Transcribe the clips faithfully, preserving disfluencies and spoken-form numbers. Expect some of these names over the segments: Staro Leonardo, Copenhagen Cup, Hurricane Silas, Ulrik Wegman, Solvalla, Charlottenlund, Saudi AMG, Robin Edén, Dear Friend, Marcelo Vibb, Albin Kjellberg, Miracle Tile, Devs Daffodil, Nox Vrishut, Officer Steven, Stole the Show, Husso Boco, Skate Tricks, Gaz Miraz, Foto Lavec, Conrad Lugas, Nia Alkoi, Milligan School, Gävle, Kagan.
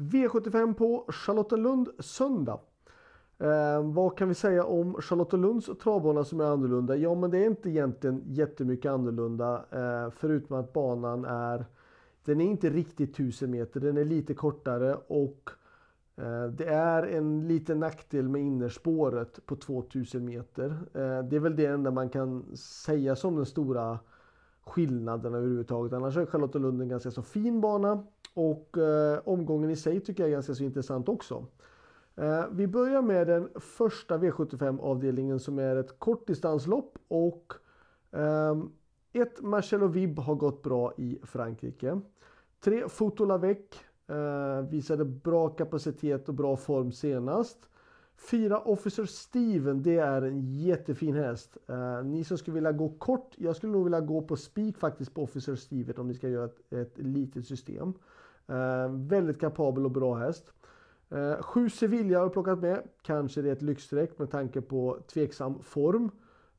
V sjuttiofem på Charlottenlund söndag. Eh, vad kan vi säga om Charlottenlunds travbana som är annorlunda? Ja, men det är inte egentligen jättemycket annorlunda eh, förutom att banan är, den är inte riktigt tusen meter, den är lite kortare och eh, det är en liten nackdel med innerspåret på tvåtusen meter. Eh, det är väl det enda man kan säga som den stora skillnaden överhuvudtaget. Annars är Charlottenlund en ganska så fin bana och eh, omgången i sig tycker jag är ganska så intressant också. Vi börjar med den första V sjuttiofem-avdelningen som är ett kortdistanslopp och eh, ett Marcelo Vibb har gått bra i Frankrike. Tre Foto Lavec eh, visade bra kapacitet och bra form senast. Fyra Officer Steven, det är en jättefin häst. Eh, ni som skulle vilja gå kort, jag skulle nog vilja gå på spik faktiskt på Officer Steven om ni ska göra ett, ett litet system. Eh, väldigt kapabel och bra häst. Eh, sju Sevilla har plockat med. Kanske det är ett lyxstreck med tanke på tveksam form.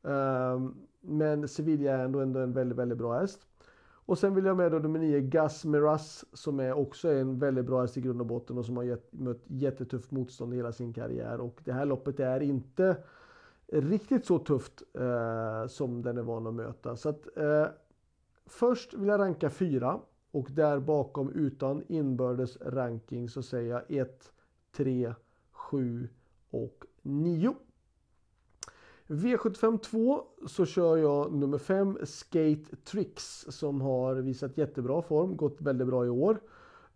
Eh, men Sevilla är ändå, ändå en väldigt, väldigt bra häst. Och sen vill jag med då nummer nio Gaz Miraz som är också en väldigt bra häst i grund och botten och som har gett, mött jättetufft motstånd i hela sin karriär. Och det här loppet är inte riktigt så tufft eh, som den är van att möta. Så att, eh, först vill jag ranka fyra. Och där bakom utan inbördes ranking så säger jag ett, tre, sju och nio. V sjuttiofem två så kör jag nummer fem Skate Tricks som har visat jättebra form, gått väldigt bra i år.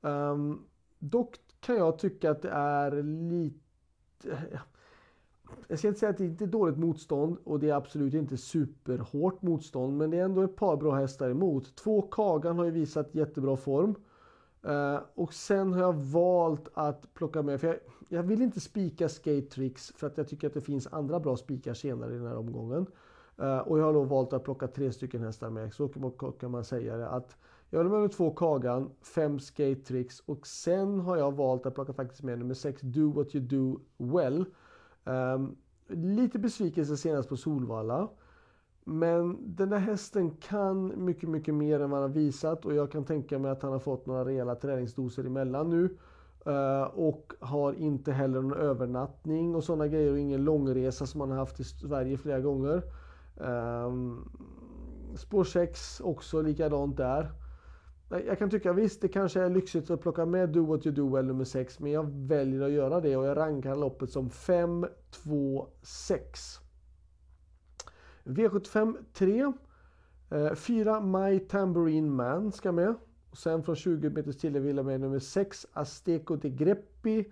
Um, dock kan jag tycka att det är lite... Jag ska inte säga att det inte är dåligt motstånd och det är absolut inte superhårt motstånd, men det är ändå ett par bra hästar emot. Två Kagan har ju visat jättebra form eh, och sen har jag valt att plocka med, för jag, jag vill inte spika Skate Tricks för att jag tycker att det finns andra bra spikar senare i den här omgången eh, och jag har då valt att plocka tre stycken hästar med, så kan man säga det att jag har med två Kagan, fem Skate Tricks och sen har jag valt att plocka faktiskt med nummer sex Do what you do well. Um, lite besvikelse senast på Solvalla, men den där hästen kan mycket mycket mer än vad han har visat och jag kan tänka mig att han har fått några rejäla träningsdoser emellan nu uh, och har inte heller någon övernattning och sådana grejer och ingen långresa som han har haft i Sverige flera gånger. um, Spår sex också likadant där. Jag kan tycka visst det kanske är lyxigt att plocka med Do what you do well nummer sex, men jag väljer att göra det och jag rankar loppet som fem, två, sex. V sjuttiofem tre. fyra My Tambourine Man ska med. Och sen från tjugo meters till vill jag med nummer sex Azteco de Greppi,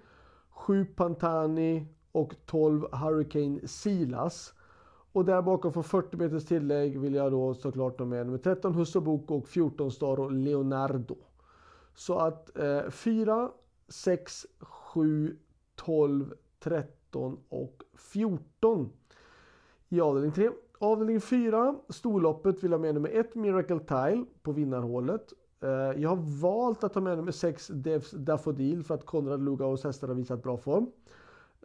sju Pantani och tolv Hurricane Silas. Och där bakom för fyrtio meters tillägg vill jag då såklart ta med nummer tretton Husso Boco och fjorton Staro Leonardo. Så att eh, fyra, sex, sju, tolv, tretton och fjorton i avdelning tre. Avdelning fyra, storloppet, vill jag med nummer ett Miracle Tile på vinnarhålet. Eh, jag har valt att ta med nummer sex Devs Daffodil för att Conrad Lugas hästar har visat bra form.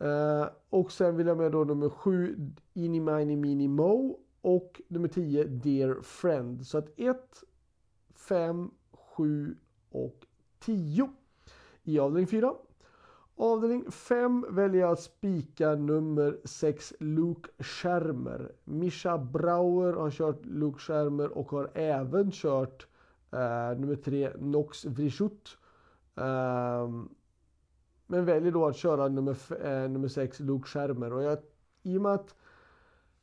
Uh, och sen vill jag med då nummer sju Inimini Minimo och nummer tio Dear Friend. Så att ett, fem, sju och tio i avdelning fyra. Avdelning fem väljer jag att spika nummer sex Luke Schärmer. Mischa Brauer har kört Luke Schärmer och har även kört uh, nummer tre Nox Vrishut. Uh, Men väljer då att köra nummer, eh, nummer sex Luke Schärmer. Och jag, i och med att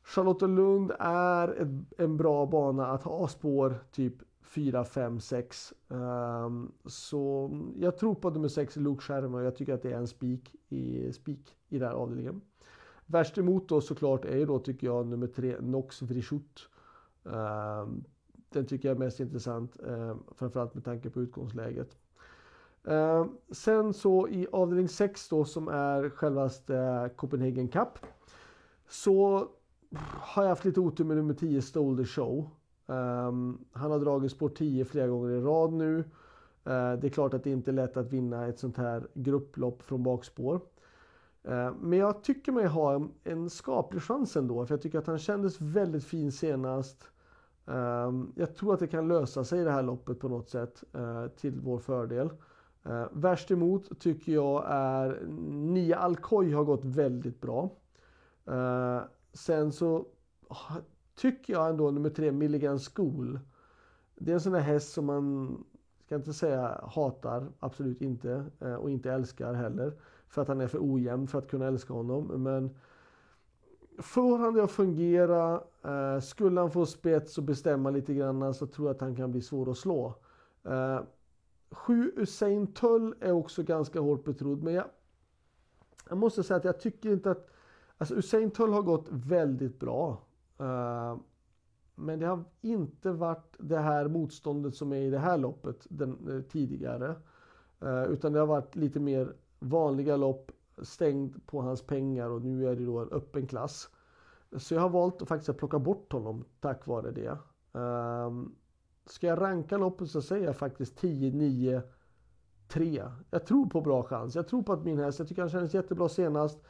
Charlottenlund är ett, en bra bana att ha spår typ fyra, fem, sex. Um, så jag tror på nummer sex Luke Schärmer och jag tycker att det är en spik i, spik i den här avdelningen. Värst emot då såklart är ju då tycker jag nummer tre Nox Vrishut. Um, den tycker jag är mest intressant um, framförallt med tanke på utgångsläget. Uh, sen så i avdelning sex då som är självast uh, Copenhagen Cup så har jag haft lite otur med nummer tio Stole the Show. Um, han har dragit spår tio flera gånger i rad nu. Uh, det är klart att det inte är lätt att vinna ett sånt här grupplopp från bakspår. Uh, men jag tycker mig ha en, en skaplig chans ändå, för jag tycker att han kändes väldigt fin senast. Um, jag tror att det kan lösa sig i det här loppet på något sätt uh, till vår fördel. Eh, värst emot tycker jag är Nia Alkoi har gått väldigt bra. Eh, sen så ah, tycker jag ändå nummer tre Milligan School. Det är en sån där häst som man ska inte säga hatar, absolut inte, eh, och inte älskar heller. För att han är för ojämn för att kunna älska honom. Men får han det att fungera, eh, skulle han få spets och bestämma lite grann, så tror jag att han kan bli svår att slå. Eh, sju Usain Tull är också ganska hårt betrodd. Men jag, jag måste säga att jag tycker inte att... Alltså Usain Tull har gått väldigt bra. Eh, men det har inte varit det här motståndet som är i det här loppet den, eh, tidigare. Eh, utan det har varit lite mer vanliga lopp, stängd på hans pengar, och nu är det då en öppen klass. Så jag har valt att faktiskt plocka bort honom tack vare det. Um, ska jag ranka loppet så säger jag faktiskt tio nio tre. Jag tror på bra chans. Jag tror på att min häst, jag tycker han kändes jättebra senast.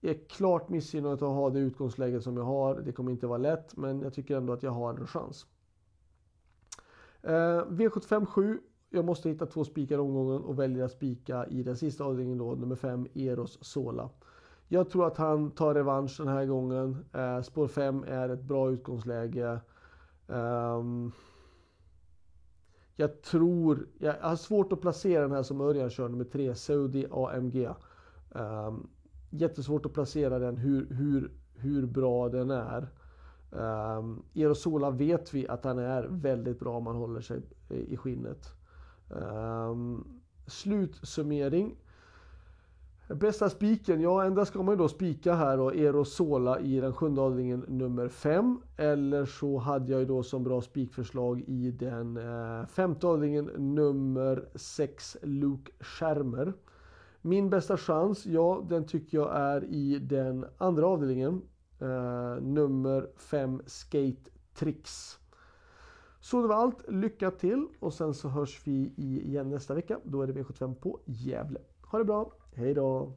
Jag är klart missgynnad att ha det utgångsläget som jag har. Det kommer inte vara lätt, men jag tycker ändå att jag har en chans. Uh, V sjuttiofem sju. Jag måste hitta två spikar omgången och välja att spika i den sista avdelningen då, nummer fem, Eros Sola. Jag tror att han tar revansch den här gången. Eh, spår fem är ett bra utgångsläge. Um, jag tror, jag har svårt att placera den här som Örjan kör, nummer tre, Saudi A M G. Um, jättesvårt att placera den, hur, hur, hur bra den är. Um, Eros Sola vet vi att han är väldigt bra om man håller sig i skinnet. Um, slutsummering. Bästa spiken, ja, endast ska man ju då spika här och Eros Sola i den sjunde avdelningen nummer fem, eller så hade jag ju då som bra spikförslag i den eh, femte avdelningen nummer sex, Luke Schärmer. Min bästa chans, ja, den tycker jag är i den andra avdelningen eh, nummer fem, Skate Tricks. Så det var allt. Lycka till, och sen så hörs vi igen nästa vecka. Då är det V sjuttiofem på Gävle. Ha det bra. Hej då!